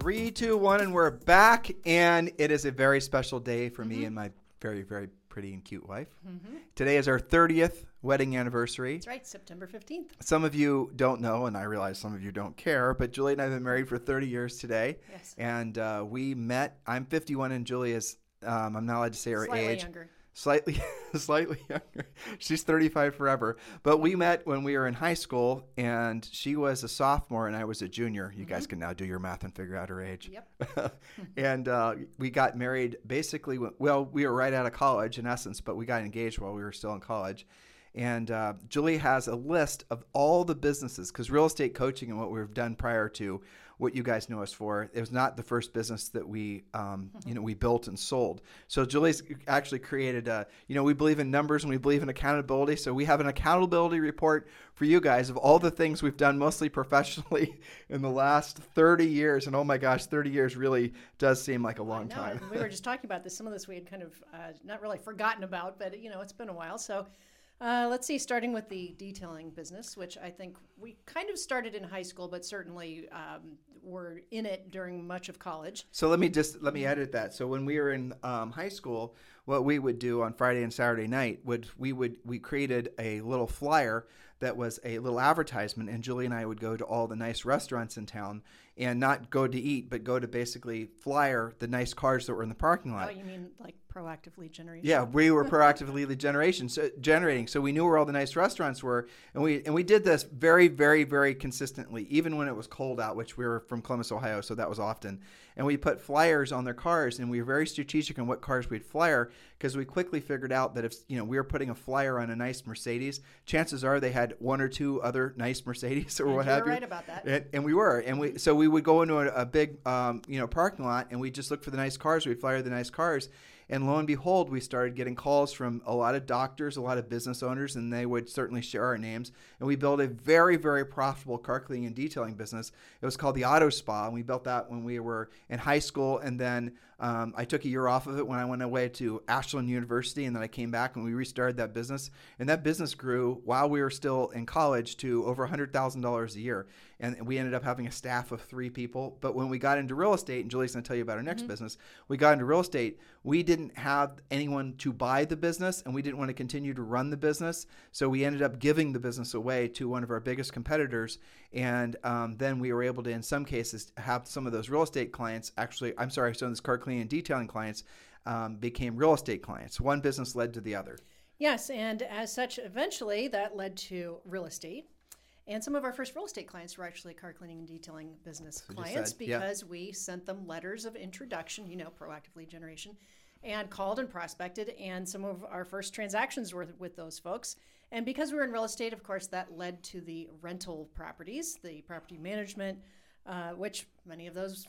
3, 2, 1, and we're back, and it is a very special day for me and my very, very pretty and cute wife. Mm-hmm. Today is our 30th wedding anniversary. That's right, September 15th. Some of you don't know, and I realize some of you don't care, but Julie and I have been married for 30 years today. Yes. And we met, I'm 51, and Julie is, I'm not allowed to say her age. Slightly younger. She's 35 forever. But we met when we were in high school, and she was a sophomore and I was a junior. You guys can now do your math and figure out her age. Yep. And we got married basically, well, we were right out of college in essence, but we got engaged while we were still in college. And Julie has a list of all the businesses, because real estate coaching and what we've done prior to what you guys know us for, it was not the first business that we, we built and sold. So Julie's actually created a, we believe in numbers and we believe in accountability. So we have an accountability report for you guys of all the things we've done mostly professionally in the last 30 years. And oh my gosh, 30 years really does seem like a long time. We were just talking about this. Some of this we had kind of not really forgotten about, but it's been a while. So let's see, starting with the detailing business, which I think we kind of started in high school, but certainly were in it during much of college. So let me edit that. So when we were in high school, what we would do on Friday and Saturday night we created a little flyer that was a little advertisement, and Julie and I would go to all the nice restaurants in town and not go to eat, but go to basically flyer the nice cars that were in the parking lot. Oh, you mean like proactive lead generation? Yeah, we were proactively lead generating. So we knew where all the nice restaurants were, and we did this very, very, very consistently, even when it was cold out, which we were from Columbus, Ohio, so that was often. And we put flyers on their cars, and we were very strategic in what cars we'd flyer, because we quickly figured out that if we were putting a flyer on a nice Mercedes, chances are they had one or two other nice Mercedes or what have you. You were right about that. And we were. And we would go into a big, parking lot, and we just look for the nice cars. We'd flyer the nice cars. And lo and behold, we started getting calls from a lot of doctors, a lot of business owners, and they would certainly share our names. And we built a very, very profitable car cleaning and detailing business. It was called the Auto Spa, and we built that when we were in high school. And then I took a year off of it when I went away to Ashland University, and then I came back and we restarted that business. And that business grew while we were still in college to over $100,000 a year. And we ended up having a staff of 3 people. But when we got into real estate, and Julie's going to tell you about our next business, we got into real estate, we didn't have anyone to buy the business, and we didn't want to continue to run the business. So we ended up giving the business away to one of our biggest competitors. And then we were able to, in some cases, have some of those real estate clients car cleaning and detailing clients became real estate clients. One business led to the other. Yes, and as such, eventually that led to real estate. And some of our first real estate clients were actually car cleaning and detailing business clients because we sent them letters of introduction, proactive lead generation, and called and prospected. And some of our first transactions were with those folks. And because we were in real estate, of course, that led to the rental properties, the property management, which many of those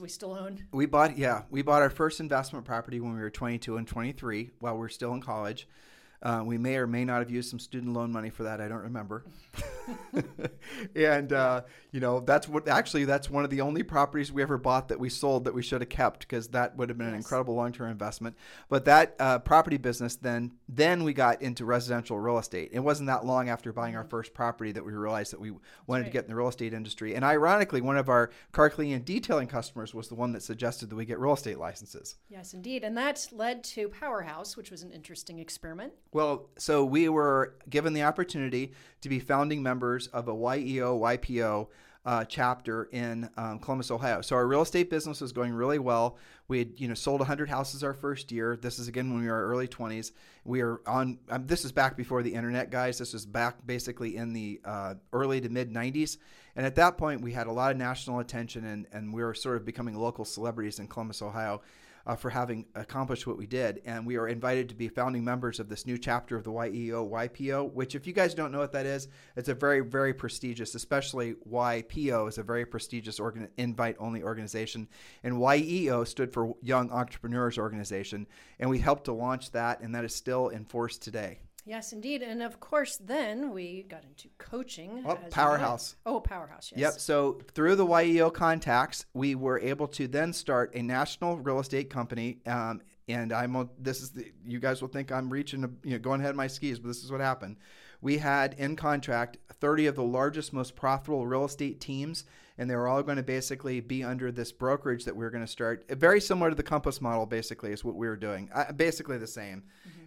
we still own. We bought our first investment property when we were 22 and 23 while we were still in college. We may or may not have used some student loan money for that. I don't remember. And, that's one of the only properties we ever bought that we sold that we should have kept, because that would have been an incredible long-term investment. But that property business, then we got into residential real estate. It wasn't that long after buying our first property that we realized that we wanted to get in the real estate industry. And ironically, one of our car cleaning and detailing customers was the one that suggested that we get real estate licenses. Yes, indeed. And that led to Powerhouse, which was an interesting experiment. Well, so we were given the opportunity to be founding members of a YEO, YPO chapter in Columbus, Ohio. So our real estate business was going really well. We had, sold 100 houses our first year. This is again when we were in our early 20s. We are on. This is back before the internet, guys. This was back basically in the early to mid 90s. And at that point, we had a lot of national attention, and we were sort of becoming local celebrities in Columbus, Ohio. for having accomplished what we did. And we are invited to be founding members of this new chapter of the YEO, YPO, which if you guys don't know what that is, it's a very, very prestigious, especially YPO is a very prestigious invite-only organization. And YEO stood for Young Entrepreneurs Organization. And we helped to launch that, and that is still in force today. Yes, indeed. And of course, then we got into coaching. Oh, Powerhouse. You know. Oh, Powerhouse, yes. Yep. So through the YEO contacts, we were able to then start a national real estate company. And you guys will think I'm going ahead of my skis, but this is what happened. We had in contract 30 of the largest, most profitable real estate teams, and they were all going to basically be under this brokerage that we were going to start. Very similar to the Compass model, basically, is what we were doing. Basically the same. Mm-hmm.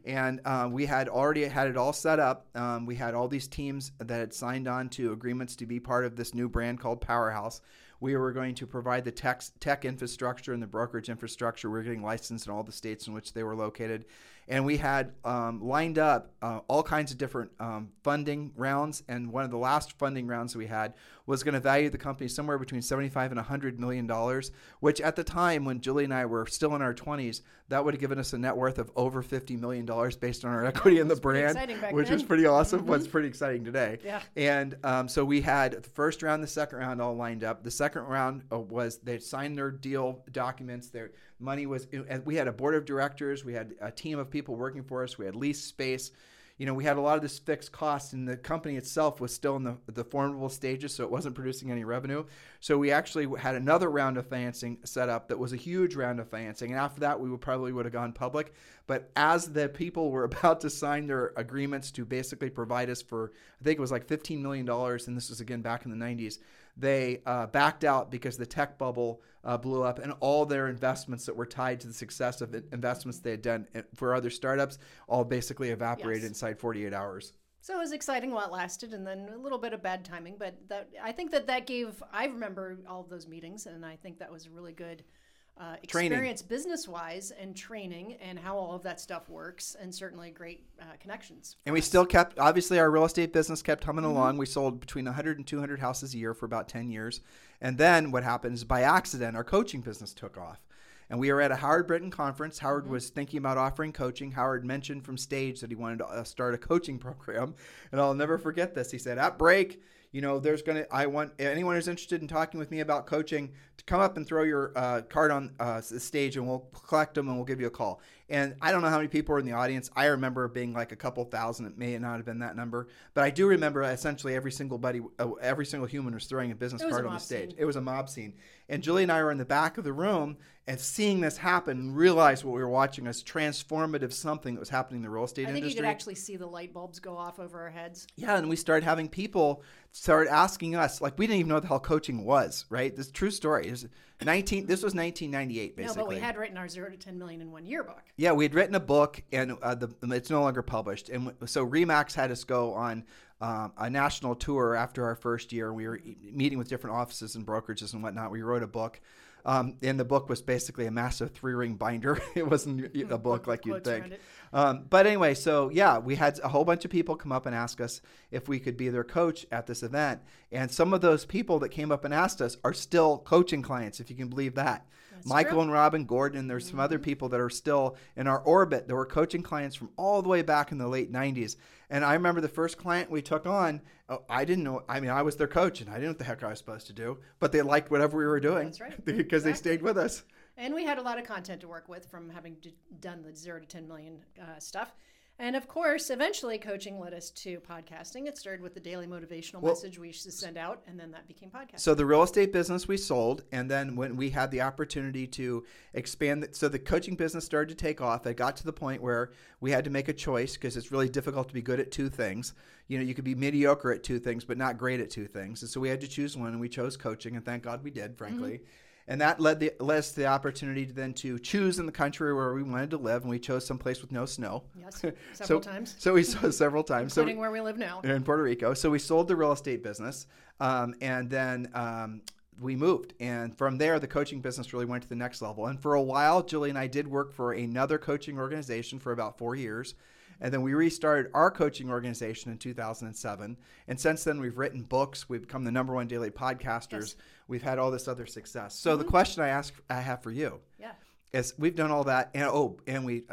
And we had already had it all set up. We had all these teams that had signed on to agreements to be part of this new brand called Powerhouse. We were going to provide the tech infrastructure and the brokerage infrastructure. We were getting licensed in all the states in which they were located. And we had lined up all kinds of different funding rounds. And one of the last funding rounds we had was going to value the company somewhere between $75 and $100 million, which at the time when Julie and I were still in our 20s, that would have given us a net worth of over $50 million based on our equity in the brand, which was pretty awesome. Mm-hmm. What's pretty exciting today. Yeah. And so we had the first round, the second round all lined up. The second round was they signed their deal documents, their money was, and we had a board of directors, we had a team of people working for us, we had lease space. You know, we had a lot of this fixed cost, and the company itself was still in the formidable stages, so it wasn't producing any revenue. So we actually had another round of financing set up that was a huge round of financing, and after that, we probably would have gone public. But as the people were about to sign their agreements to basically provide us for, I think it was like $15 million, and this was, again, back in the 90s, they backed out because the tech bubble blew up, and all their investments that were tied to the success of the investments they had done for other startups all basically evaporated inside 48 hours. So it was exciting while it lasted, and then a little bit of bad timing. But I think that gave – I remember all of those meetings, and I think that was a really good experience business-wise and training and how all of that stuff works, and certainly great connections. And we still kept – obviously our real estate business kept humming along. We sold between 100 and 200 houses a year for about 10 years. And then what happened is by accident our coaching business took off. And we were at a Howard Britton conference. Howard was thinking about offering coaching. Howard mentioned from stage that he wanted to start a coaching program. And I'll never forget this. He said, at break, I want anyone who's interested in talking with me about coaching to come up and throw your card on the stage, and we'll collect them and we'll give you a call. And I don't know how many people were in the audience. I remember being like a couple thousand. It may not have been that number, but I do remember essentially every single human was throwing a business card on the stage. It was a mob scene. And Julie and I were in the back of the room and seeing this happen and realized what we were watching was transformative something that was happening in the real estate industry. I think you could actually see the light bulbs go off over our heads. Yeah, and we started having people start asking us, like we didn't even know what the hell coaching was, right? This true story. This was 1998, basically. No, but we had written our 0 to 10 million in 1 year book. Yeah, we had written a book, and it's no longer published. And so RE/MAX had us go on a national tour after our first year. We were meeting with different offices and brokerages and whatnot. We wrote a book. And the book was basically a massive 3-ring binder. It wasn't a book like you'd think. But anyway, so yeah, we had a whole bunch of people come up and ask us if we could be their coach at this event. And some of those people that came up and asked us are still coaching clients, if you can believe that. That's Michael true. And Robin Gordon, and there's some other people that are still in our orbit that were coaching clients from all the way back in the late 90s. And I remember the first client we took on, I didn't know. I mean, I was their coach, and I didn't know what the heck I was supposed to do. But they liked whatever we were doing. That's right. Because they stayed with us. And we had a lot of content to work with from having done the 0 to 10 million stuff. And of course, eventually coaching led us to podcasting. It started with the daily motivational message we used to send out, and then that became podcasting. So the real estate business we sold, and then when we had the opportunity to expand, so the coaching business started to take off. It got to the point where we had to make a choice because it's really difficult to be good at two things. You know, you could be mediocre at two things, but not great at two things. And so we had to choose one, and we chose coaching, and thank God we did, frankly. Mm-hmm. And that led us to the opportunity to then to choose in the country where we wanted to live, and we chose someplace with no snow. Yes, several times. So we sold several times. Including where we live now. In Puerto Rico. So we sold the real estate business, and then we moved. And from there, the coaching business really went to the next level. And for a while, Julie and I did work for another coaching organization for about 4 years. And then we restarted our coaching organization in 2007. And since then, we've written books. We've become the #1 daily podcasters. Yes. We've had all this other success. So the question I have for you as we've done all that, and we,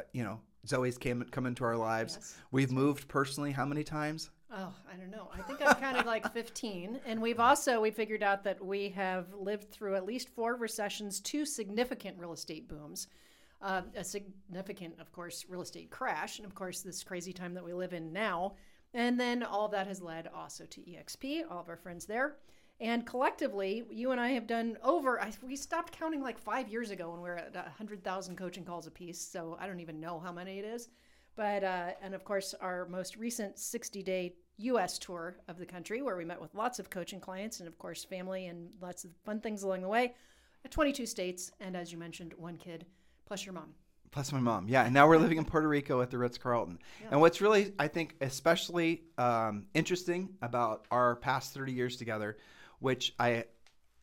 Zoe's come into our lives. Yes. We've moved personally how many times? Oh, I don't know. I think I've counted like 15. And we figured out that we have lived through at least 4 recessions, 2 significant real estate booms, a significant, of course, real estate crash, and of course, this crazy time that we live in now. And then all of that has led also to EXP, all of our friends there. And collectively, you and I have done we stopped counting like 5 years ago when we were at 100,000 coaching calls apiece. So I don't even know how many it is. But, and of course, our most recent 60-day U.S. tour of the country where we met with lots of coaching clients and, of course, family and lots of fun things along the way at 22 states. And as you mentioned, 1 kid plus your mom. Plus my mom. Yeah. And now we're living in Puerto Rico at the Ritz-Carlton. Yeah. And what's really, I think, especially interesting about our past 30 years together, which I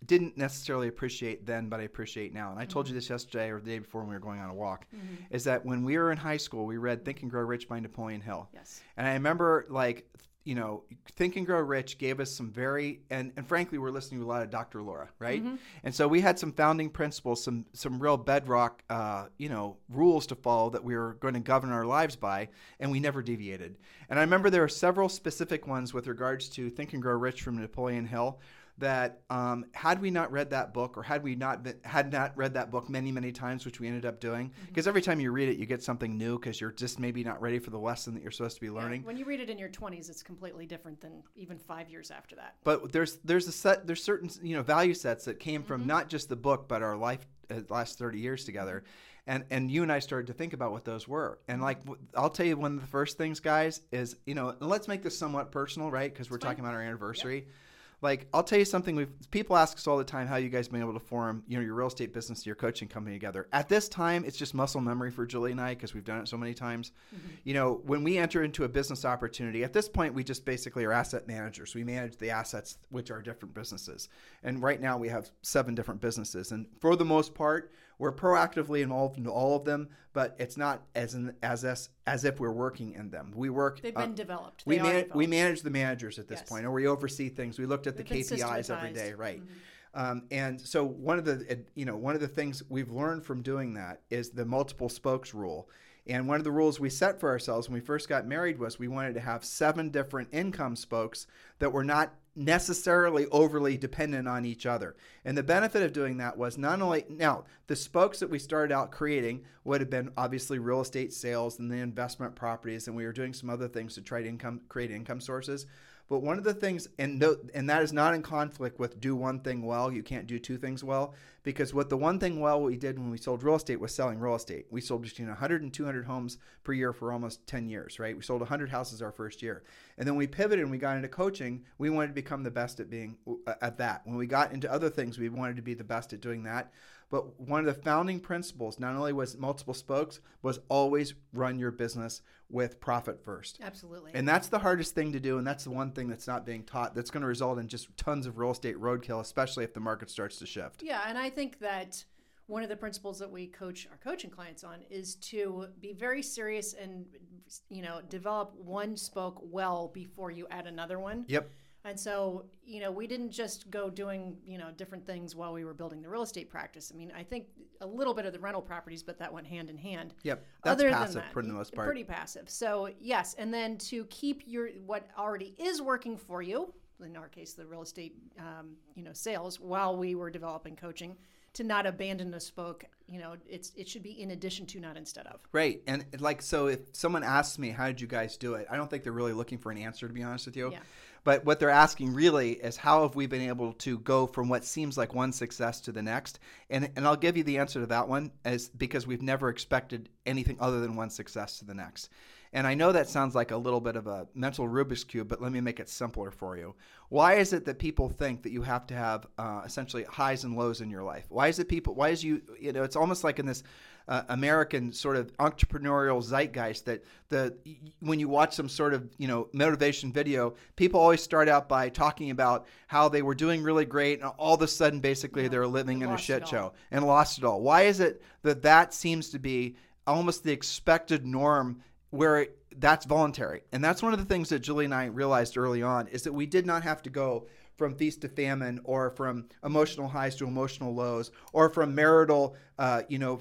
didn't necessarily appreciate then, but I appreciate now. And I told you this yesterday or the day before when we were going on a walk, is that when we were in high school, we read Think and Grow Rich by Napoleon Hill. Yes. And I remember Think and Grow Rich gave us some and frankly, we're listening to a lot of Dr. Laura, right? Mm-hmm. And so we had some founding principles, some real bedrock, rules to follow that we were going to govern our lives by, and we never deviated. And I remember there are several specific ones with regards to Think and Grow Rich from Napoleon Hill that had we not read that book, or had not read that book many, many times, which we ended up doing, because every time you read it, you get something new because you're just maybe not ready for the lesson that you're supposed to be learning. Yeah. When you read it in your 20s, it's completely different than even 5 years after that. But there's certain value sets that came from not just the book, but our life last 30 years together. And you and I started to think about what those were. And I'll tell you one of the first things, guys, is, let's make this somewhat personal, right? Because we're talking about our anniversary. Yep. I'll tell you something. People ask us all the time how you guys have been able to form, your real estate business and your coaching company together. At this time, it's just muscle memory for Julie and I because we've done it so many times. When we enter into a business opportunity, at this point, we just basically are asset managers. We manage the assets, which are different businesses. And right now, we have 7 different businesses. And for the most part, we're proactively involved in all of them, but it's not as if we're working in them. We work. They've been developed. We manage the managers at this point, or we oversee things. We looked at the KPIs every day, right? And so one of the things we've learned from doing that is the multiple spokes rule. And one of the rules we set for ourselves when we first got married was we wanted to have 7 different income spokes that were not necessarily overly dependent on each other. And the benefit of doing that was the spokes that we started out creating would have been obviously real estate sales and the investment properties, and we were doing some other things to try to create income sources. But one of the things, and that is not in conflict with do one thing well, you can't do 2 things well, because what the one thing well we did when we sold real estate was selling real estate. We sold between 100 and 200 homes per year for almost 10 years, right? We sold 100 houses our first year. And then we pivoted and we got into coaching. We wanted to become the best at being at that. When we got into other things, we wanted to be the best at doing that. But one of the founding principles, not only was multiple spokes, was always run your business with profit first. Absolutely. And that's the hardest thing to do. And that's the one thing that's not being taught that's going to result in just tons of real estate roadkill, especially if the market starts to shift. Yeah. And I think that one of the principles that we coach our coaching clients on is to be very serious and, develop one spoke well before you add another one. Yep. And so, we didn't just go doing, different things while we were building the real estate practice. I mean, I think a little bit of the rental properties, but that went hand in hand. Yep. That's other passive than that, for the most part. Pretty passive. So, yes. And then to keep what already is working for you, in our case, the real estate, sales, while we were developing coaching, to not abandon a spoke, it should be in addition to, not instead of. Right. And so if someone asks me, how did you guys do it? I don't think they're really looking for an answer, to be honest with you. Yeah. But what they're asking really is, how have we been able to go from what seems like one success to the next? And I'll give you the answer to that one, is because we've never expected anything other than one success to the next. And I know that sounds like a little bit of a mental Rubik's Cube, but let me make it simpler for you. Why is it that people think that you have to have essentially highs and lows in your life? It's almost like in this American sort of entrepreneurial zeitgeist that when you watch some sort of, motivation video, people always start out by talking about how they were doing really great and all of a sudden basically they're living in a shit show and lost it all. Why is it that seems to be almost the expected norm where that's voluntary? And that's one of the things that Julie and I realized early on, is that we did not have to go from feast to famine, or from emotional highs to emotional lows, or from marital,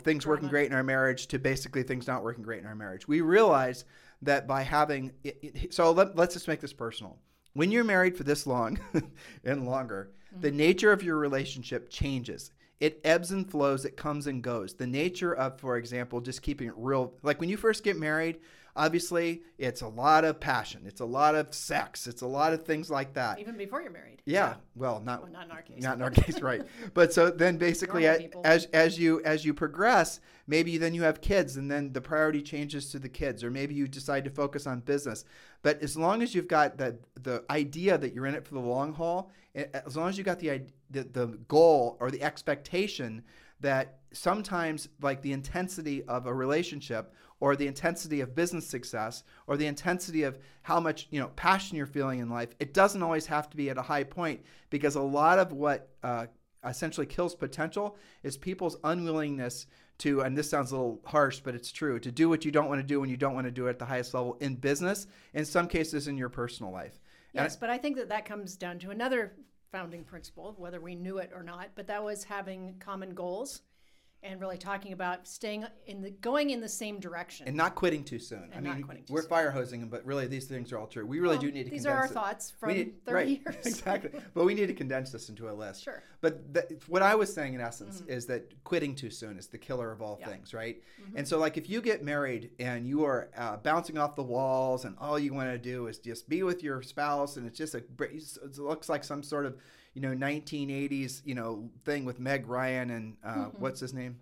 things working great in our marriage to basically things not working great in our marriage. We realize that by having – so let's just make this personal. When you're married for this long and longer, mm-hmm. the nature of your relationship changes. It ebbs and flows. It comes and goes. The nature of, for example, just keeping it real. Like when you first get married, obviously, it's a lot of passion. It's a lot of sex. It's a lot of things like that. Even before you're married. Yeah. Well, not in our case. Not in our case, right. But so then basically as you progress, maybe then you have kids and then the priority changes to the kids, or maybe you decide to focus on business. But as long as you've got the idea that you're in it for the long haul, as long as you've got the goal or the expectation that sometimes like the intensity of a relationship or the intensity of business success or the intensity of how much passion you're feeling in life, it doesn't always have to be at a high point, because a lot of what essentially kills potential is people's unwillingness to, and this sounds a little harsh, but it's true, to do what you don't want to do when you don't want to do it at the highest level in business, in some cases in your personal life. Yes, but I think that comes down to another founding principle, whether we knew it or not, but that was having common goals and really talking about staying going in the same direction. And not quitting too soon. We're fire hosing them, but really these things are all true. We really do need to condense. These are our thoughts from 30 years. Exactly. But we need to condense this into a list. Sure. But what I was saying in essence mm-hmm. is that quitting too soon is the killer of all things, right? Mm-hmm. And so like if you get married and you are bouncing off the walls and all you want to do is just be with your spouse, and it's just it looks like some sort of 1980s, thing with Meg Ryan and what's his name?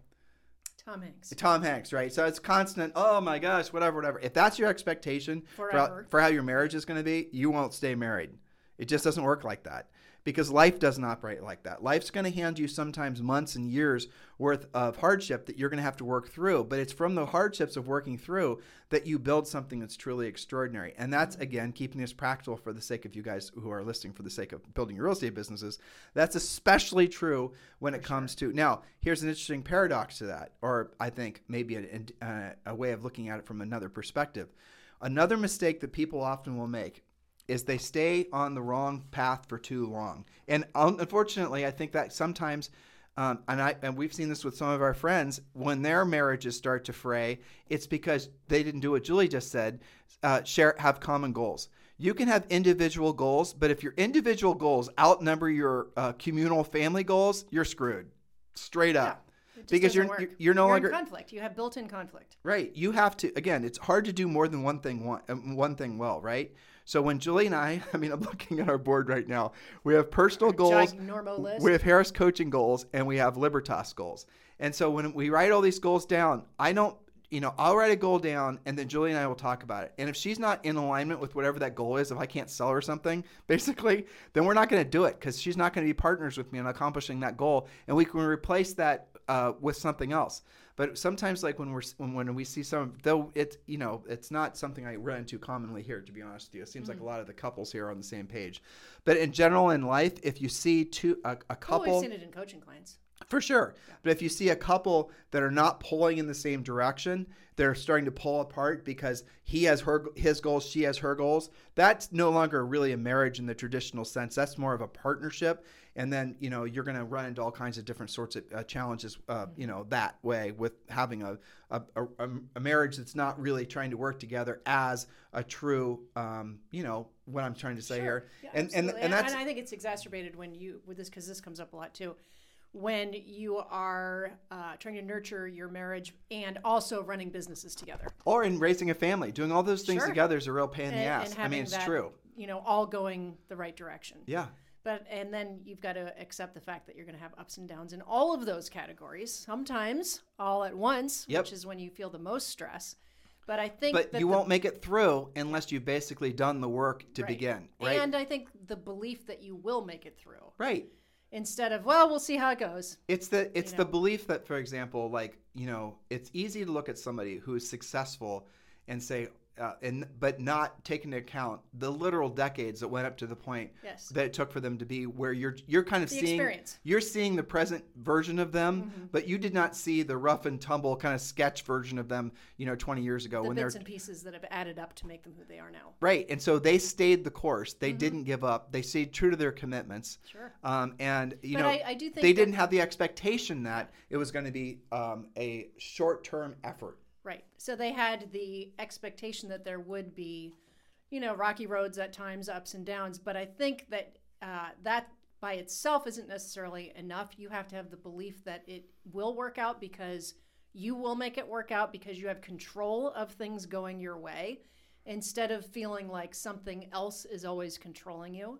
Tom Hanks. Tom Hanks, right? So it's constant, oh my gosh, whatever. If that's your expectation for how your marriage is going to be, you won't stay married. It just doesn't work like that, because life doesn't operate like that. Life's going to hand you sometimes months and years worth of hardship that you're going to have to work through, but it's from the hardships of working through that you build something that's truly extraordinary. And that's, again, keeping this practical for the sake of you guys who are listening, for the sake of building your real estate businesses. That's especially true when it comes to, now, here's an interesting paradox to that, or I think maybe a way of looking at it from another perspective. Another mistake that people often will make is they stay on the wrong path for too long. And unfortunately, I think that sometimes, and we've seen this with some of our friends, when their marriages start to fray, it's because they didn't do what Julie just said, have common goals. You can have individual goals, but if your individual goals outnumber your communal family goals, you're screwed, straight up. Yeah. Because you're no longer in conflict. You have built-in conflict. Right. You have to, again, it's hard to do more than one thing well, right? So when Julie and I mean, I'm looking at our board right now. We have personal goals, we have Harris coaching goals, and we have Libertas goals. And so when we write all these goals down, I'll write a goal down, and then Julie and I will talk about it. And if she's not in alignment with whatever that goal is, if I can't sell her something, basically, then we're not going to do it, because she's not going to be partners with me in accomplishing that goal. And we can replace that with something else. But sometimes, like when we see some, though it's not something I run into commonly here, to be honest with you. It seems like a lot of the couples here are on the same page. But in general, in life, if you see a couple, we've seen it in coaching clients. For sure. Yeah. But if you see a couple that are not pulling in the same direction, they're starting to pull apart because he has his goals, she has her goals. That's no longer really a marriage in the traditional sense. That's more of a partnership. And then, you're going to run into all kinds of different sorts of challenges, that way, with having a marriage that's not really trying to work together as a true, what I'm trying to say here. Yeah, and that's, and I think it's exacerbated because this comes up a lot too. When you are trying to nurture your marriage and also running businesses together, or in raising a family, doing all those things together is a real pain in the ass. I mean, it's true. All going the right direction. Yeah. And then you've got to accept the fact that you're going to have ups and downs in all of those categories. Sometimes all at once, which is when you feel the most stress. But I think that you won't make it through unless you've basically done the work to begin. Right. And I think the belief that you will make it through. Right. Instead of, we'll see how it goes. It's the belief that, for example, it's easy to look at somebody who is successful and say, but not taking into account the literal decades that went up to the point that it took for them to be where you're kind of you're seeing the present version of them, but you did not see the rough and tumble kind of sketch version of them, 20 years ago. The bits and pieces that have added up to make them who they are now. Right, and so they stayed the course. They didn't give up. They stayed true to their commitments. Sure. I do think they didn't have the expectation that it was going to be a short-term effort. Right. So they had the expectation that there would be, rocky roads at times, ups and downs. But I think that that by itself isn't necessarily enough. You have to have the belief that it will work out because you will make it work out because you have control of things going your way instead of feeling like something else is always controlling you.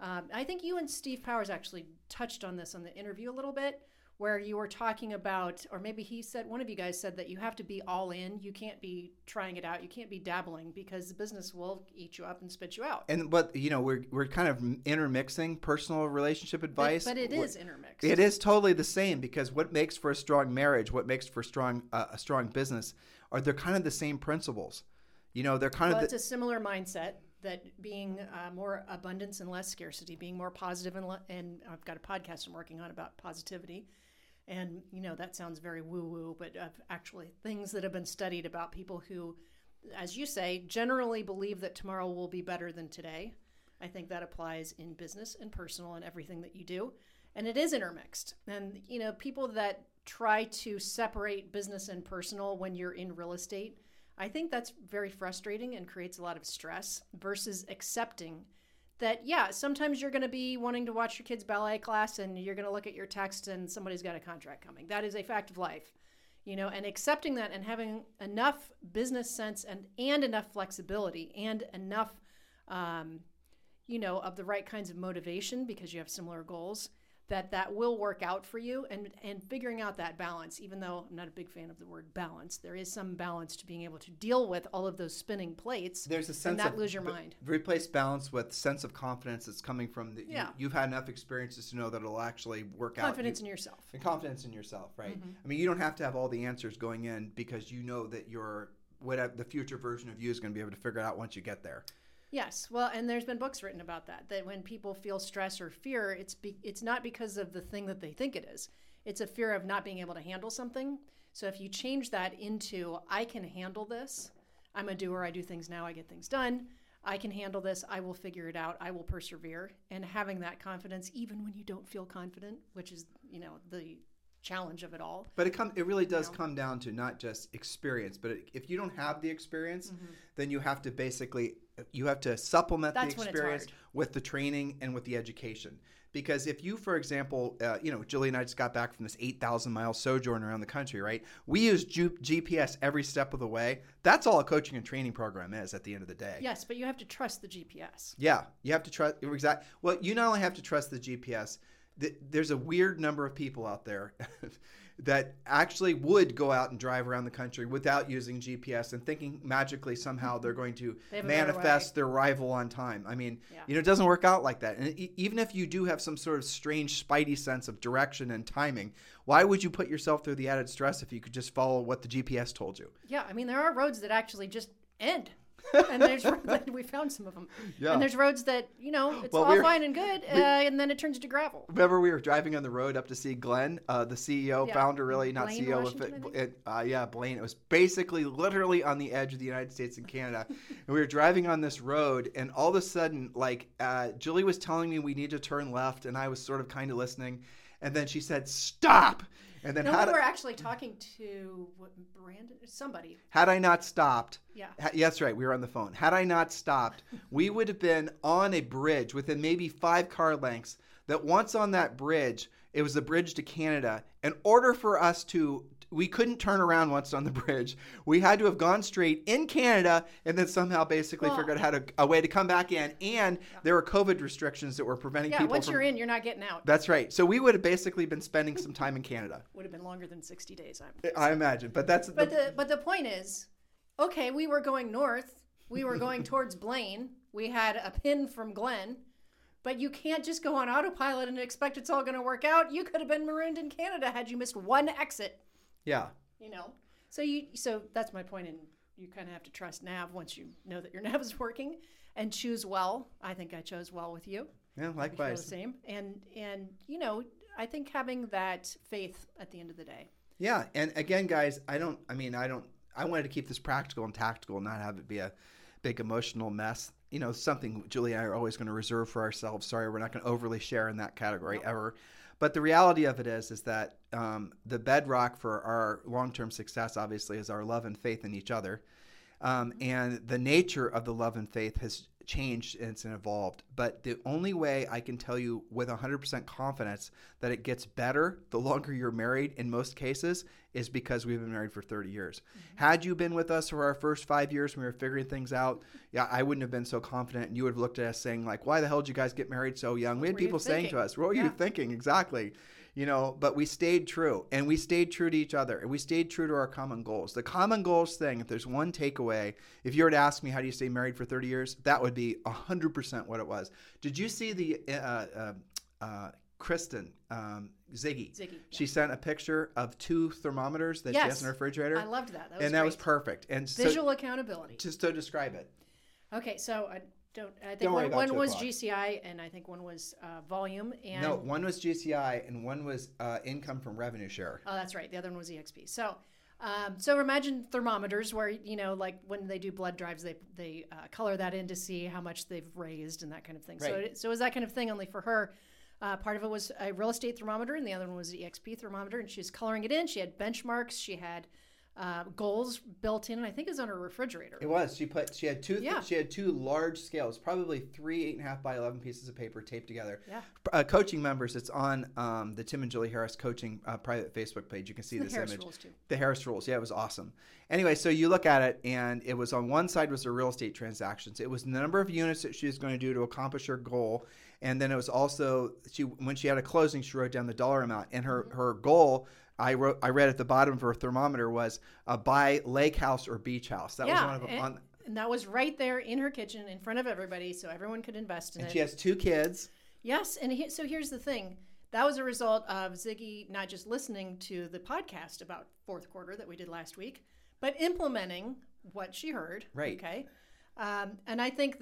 I think you and Steve Powers actually touched on this on the interview a little bit, where you were talking about, or maybe he said, one of you guys said that you have to be all in. You can't be trying it out. You can't be dabbling because the business will eat you up and spit you out. And but we're kind of intermixing personal relationship advice. But it is intermixed. It is totally the same because what makes for a strong marriage, what makes for a strong business, they're kind of the same principles. They're kind of. It's a similar mindset. That being more abundance and less scarcity, being more positive and I've got a podcast I'm working on about positivity. And, that sounds very woo-woo, but actually things that have been studied about people who, as you say, generally believe that tomorrow will be better than today. I think that applies in business and personal and everything that you do. And it is intermixed. And, people that try to separate business and personal when you're in real estate, I think that's very frustrating and creates a lot of stress versus accepting that, sometimes you're going to be wanting to watch your kids' ballet class and you're going to look at your text and somebody's got a contract coming. That is a fact of life, and accepting that and having enough business sense and enough flexibility and enough, of the right kinds of motivation because you have similar goals that will work out for you and figuring out that balance, even though I'm not a big fan of the word balance. There is some balance to being able to deal with all of those spinning plates. There's a sense and not lose your mind. Replace balance with sense of confidence that's coming from that you've had enough experiences to know that it'll actually work out. Confidence in yourself. And confidence in yourself, right? Mm-hmm. I mean, you don't have to have all the answers going in because you know that whatever the future version of you is going to be able to figure it out once you get there. Yes. Well, and there's been books written about that when people feel stress or fear, it's not because of the thing that they think it is. It's a fear of not being able to handle something. So if you change that into, I can handle this, I'm a doer, I do things now, I get things done, I can handle this, I will figure it out, I will persevere, and having that confidence even when you don't feel confident, which is, the challenge of it all. But it really does come down to not just experience, but if you don't have the experience, then you have to basically supplement the experience with the training and with the education. Because if you, for example, Julie and I just got back from this 8,000-mile sojourn around the country, right? We use GPS every step of the way. That's all a coaching and training program is at the end of the day. Yes, but you have to trust the GPS. Yeah, you have to trust – exactly. Well, you not only have to trust the GPS – there's a weird number of people out there that actually would go out and drive around the country without using GPS and thinking magically somehow they're going to manifest their arrival on time. I mean, it doesn't work out like that. And even if you do have some sort of strange spidey sense of direction and timing, why would you put yourself through the added stress if you could just follow what the GPS told you? Yeah, I mean, there are roads that actually just end. And there's we found some of them. Yeah. And there's roads that it's all fine and good, and then it turns into gravel. Remember, we were driving on the road up to see Glenn, the CEO, founder, really not Blaine, CEO, Blaine. It was basically literally on the edge of the United States and Canada, and we were driving on this road, and all of a sudden, Julie was telling me we need to turn left, and I was sort of kind of listening, and then she said, "Stop." And then we were actually talking to Brandon, somebody. Had I not stopped, that's right, we were on the phone. Had I not stopped, we would have been on a bridge within maybe 5 car lengths. That once on that bridge, it was the bridge to Canada. In order for us we couldn't turn around once on the bridge. We had to have gone straight in Canada and then somehow basically figured out how a way to come back in. And there were COVID restrictions that were preventing people from... once you're in, you're not getting out. That's right. So we would have basically been spending some time in Canada. Would have been longer than 60 days, I imagine. But that's... But the point is, okay, we were going north. We were going towards Blaine. We had a pin from Glenn. But you can't just go on autopilot and expect it's all going to work out. You could have been marooned in Canada had you missed one exit. Yeah. So that's my point in you kind of have to trust nav once you know that your nav is working, and choose well. I think I chose well with you. Yeah, likewise. The same. And you know, I think having that faith at the end of the day. Yeah, and again, guys, I wanted to keep this practical and tactical, and not have it be a big emotional mess. You know, something Julie and I are always going to reserve for ourselves. Sorry, we're not going to overly share in that category ever. But the reality of it is that the bedrock for our long-term success, obviously, is our love and faith in each other. And the nature of the love and faith has changed and it's evolved. But the only way I can tell you with 100% confidence that it gets better the longer you're married in most cases is because we've been married for 30 years. Mm-hmm. Had you been with us for our first 5 years when we were figuring things out, I wouldn't have been so confident. And you would have looked at us saying like, why the hell did you guys get married so young? We had people saying to us, what were you thinking? Exactly. You know, but we stayed true, and we stayed true to each other, and we stayed true to our common goals. The common goals thing, if there's one takeaway, if you were to ask me how do you stay married for 30 years, that would be 100% what it was. Did you see the Kristen, Ziggy? Ziggy, yeah. She sent a picture of two thermometers that she has in her refrigerator. I loved that. That was perfect. And visual accountability. Just to describe it. Okay, so I think one was GCI, and I think one was volume. And no, one was GCI, and one was income from revenue share. Oh, that's right. The other one was EXP. So, so imagine thermometers where, you know, like when they do blood drives, they color that in to see how much they've raised and that kind of thing. Right. So it was that kind of thing, only for her. Part of it was a real estate thermometer, and the other one was the EXP thermometer, and she was coloring it in. She had benchmarks. She had goals built in, and I think it was on her refrigerator. It was. She had two. Yeah. She had two large scales, probably 3 8.5 by 11 pieces of paper taped together. Yeah. Coaching members, it's on the Tim and Julie Harris coaching private Facebook page. You can see this image. The Harris Rules too. The Harris Rules. Yeah, it was awesome. Anyway, so you look at it, and it was on one side was the real estate transactions. It was the number of units that she was going to do to accomplish her goal. And then it was also when she had a closing, she wrote down the dollar amount, and her goal. I read at the bottom of her thermometer was buy lake house or beach house. That was one of them. And that was right there in her kitchen in front of everybody, so everyone could invest in it. And she has two kids. Yes, and so here's the thing. That was a result of Ziggy not just listening to the podcast about fourth quarter that we did last week, but implementing what she heard. Right. Okay. And I think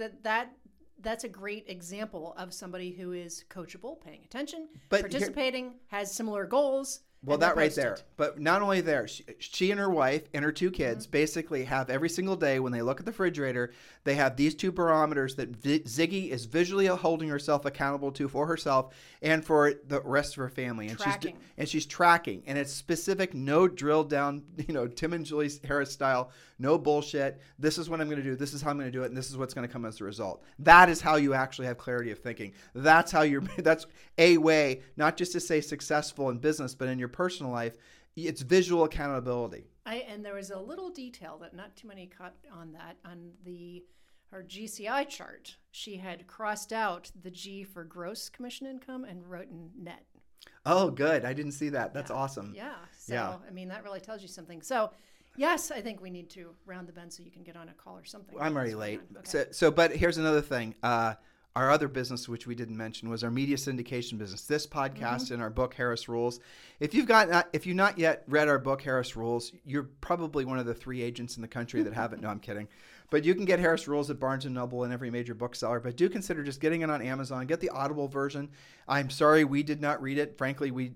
that's a great example of somebody who is coachable, paying attention, participating, has similar goals. Well, that right there. But not only there, she and her wife and her two kids basically have every single day when they look at the refrigerator, they have these two barometers that Ziggy is visually holding herself accountable to for herself and for the rest of her family. And she's tracking. And it's specific, no drilled down, you know, Tim and Julie Harris style, no bullshit. This is what I'm going to do. This is how I'm going to do it. And this is what's going to come as a result. That is how you actually have clarity of thinking. That's how that's a way, not just to say successful in business, but in your personal life. It's visual accountability. And there was a little detail that not too many caught on that. On her GCI chart, she had crossed out the G for gross commission income and wrote in net. Oh, good. I didn't see that. That's awesome. Yeah. So, I mean, that really tells you something. So, yes, I think we need to round the bend so you can get on a call or something. Well, I'm already late. Okay. So, but here's another thing. Our other business, which we didn't mention, was our media syndication business. This podcast and our book, Harris Rules. If you've not yet read our book, Harris Rules, you're probably one of the 3 agents in the country that haven't. No, I'm kidding. But you can get Harris Rules at Barnes & Noble and every major bookseller. But do consider just getting it on Amazon. Get the Audible version. I'm sorry we did not read it. Frankly, we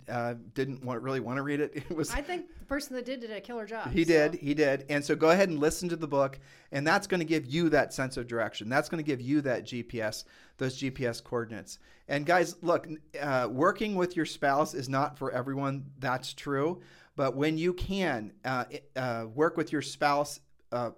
really want to read it. I think the person that did a killer job. He did. And so go ahead and listen to the book. And that's going to give you that sense of direction. That's going to give you that GPS, those GPS coordinates. And guys, look, working with your spouse is not for everyone. That's true. But when you can work with your spouse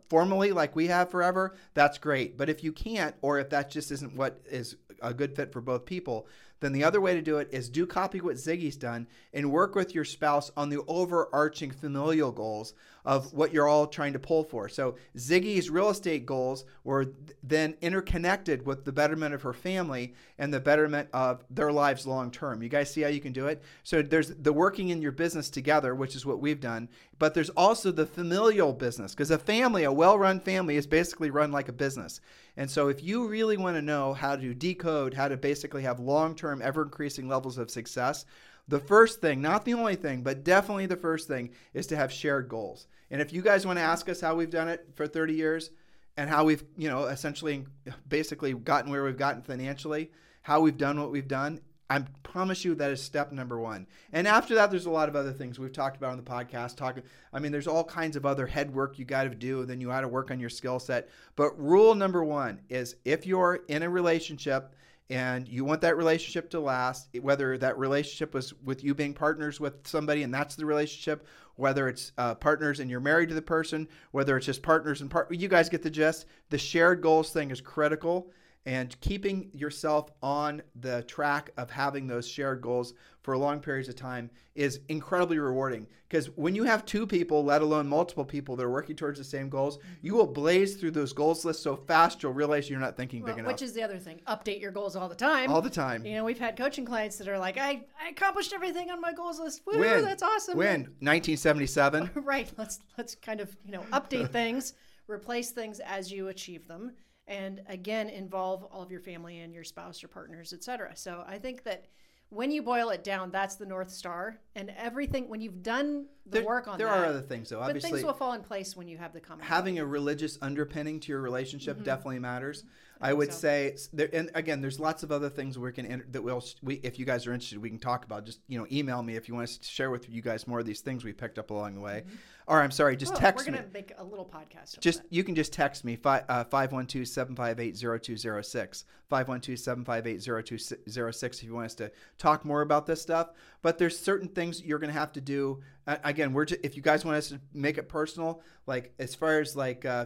formally like we have forever, that's great. But if you can't, or if that just isn't what is a good fit for both people, then the other way to do it is do copy what Ziggy's done and work with your spouse on the overarching familial goals of what you're all trying to pull for. So Ziggy's real estate goals were then interconnected with the betterment of her family and the betterment of their lives long term. You guys see how you can do it? So there's the working in your business together, which is what we've done, but there's also the familial business, because a well-run family is basically run like a business. And so if you really want to know how to decode, how to basically have long-term ever-increasing levels of success, The first thing, not the only thing, but definitely the first thing, is to have shared goals. And if you guys want to ask us how we've done it for 30 years and how we've, you know, essentially basically gotten where we've gotten financially, how we've done what we've done, I promise you that is step number one. And after that, there's a lot of other things we've talked about on the podcast. There's all kinds of other head work you got to do. Then you got to work on your skill set. But rule number one is, if you're in a relationship and you want that relationship to last, whether that relationship was with you being partners with somebody and that's the relationship, whether it's partners and you're married to the person, whether it's just partners and you guys get the gist. The shared goals thing is critical. And keeping yourself on the track of having those shared goals for long periods of time is incredibly rewarding. Because when you have two people, let alone multiple people, that are working towards the same goals, you will blaze through those goals lists so fast you'll realize you're not thinking big enough. Which is the other thing. Update your goals all the time. All the time. You know, we've had coaching clients that are like, I accomplished everything on my goals list. Woo, that's awesome. When? 1977. Right. Let's kind of, update things, replace things as you achieve them. And again, involve all of your family and your spouse or partners, et cetera. So I think that when you boil it down, that's the North Star. And everything, when you've done the work on that. There are other things, though. Obviously, but things will fall in place when you have the common. Having a religious underpinning to your relationship definitely matters. I would say, and again, there's lots of other things if you guys are interested, we can talk about. Just email me if you want us to share with you guys more of these things we picked up along the way. Mm-hmm. Or text me. We're going to make a little podcast. You can just text me 512-758-0206, 512-758-0206 if you want us to talk more about this stuff. But there's certain things you're going to have to do. Again, if you guys want us to make it personal, like as far as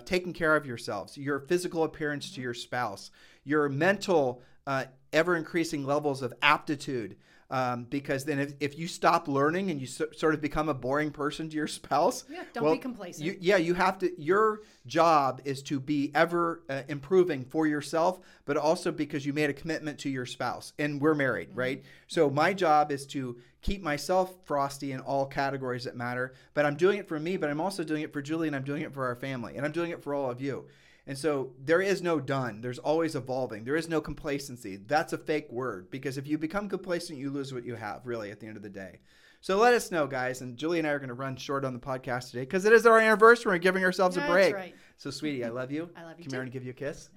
taking care of yourselves, your physical appearance to your spouse, your mental ever-increasing levels of aptitude, because then if you stop learning and you sort of become a boring person to your spouse, don't be complacent. You have to. Your job is to be ever improving for yourself, but also because you made a commitment to your spouse, and we're married, right? So my job is to keep myself frosty in all categories that matter. But I'm doing it for me, but I'm also doing it for Julie, and I'm doing it for our family, and I'm doing it for all of you. And so there is no done. There's always evolving. There is no complacency. That's a fake word, because if you become complacent, you lose what you have, really, at the end of the day. So let us know, guys. And Julie and I are going to run short on the podcast today because it is our anniversary. We're giving ourselves a break. That's right. So, sweetie, I love you. I love you, too. Come here and give you a kiss.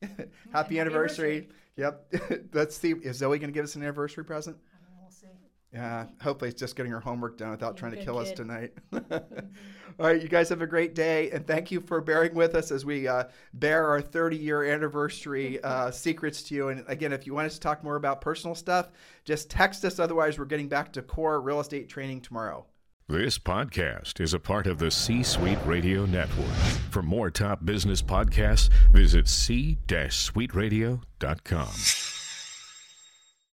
There we go. Happy anniversary. Yep. Let's see. Is Zoe going to give us an anniversary present? I don't know. We'll see. Yeah. Hopefully it's just getting her homework done without trying to kill us tonight. All right, you guys have a great day, and thank you for bearing with us as we bear our 30-year anniversary secrets to you. And again, if you want us to talk more about personal stuff, just text us. Otherwise, we're getting back to core real estate training tomorrow. This podcast is a part of the C-Suite Radio Network. For more top business podcasts, visit c-suiteradio.com.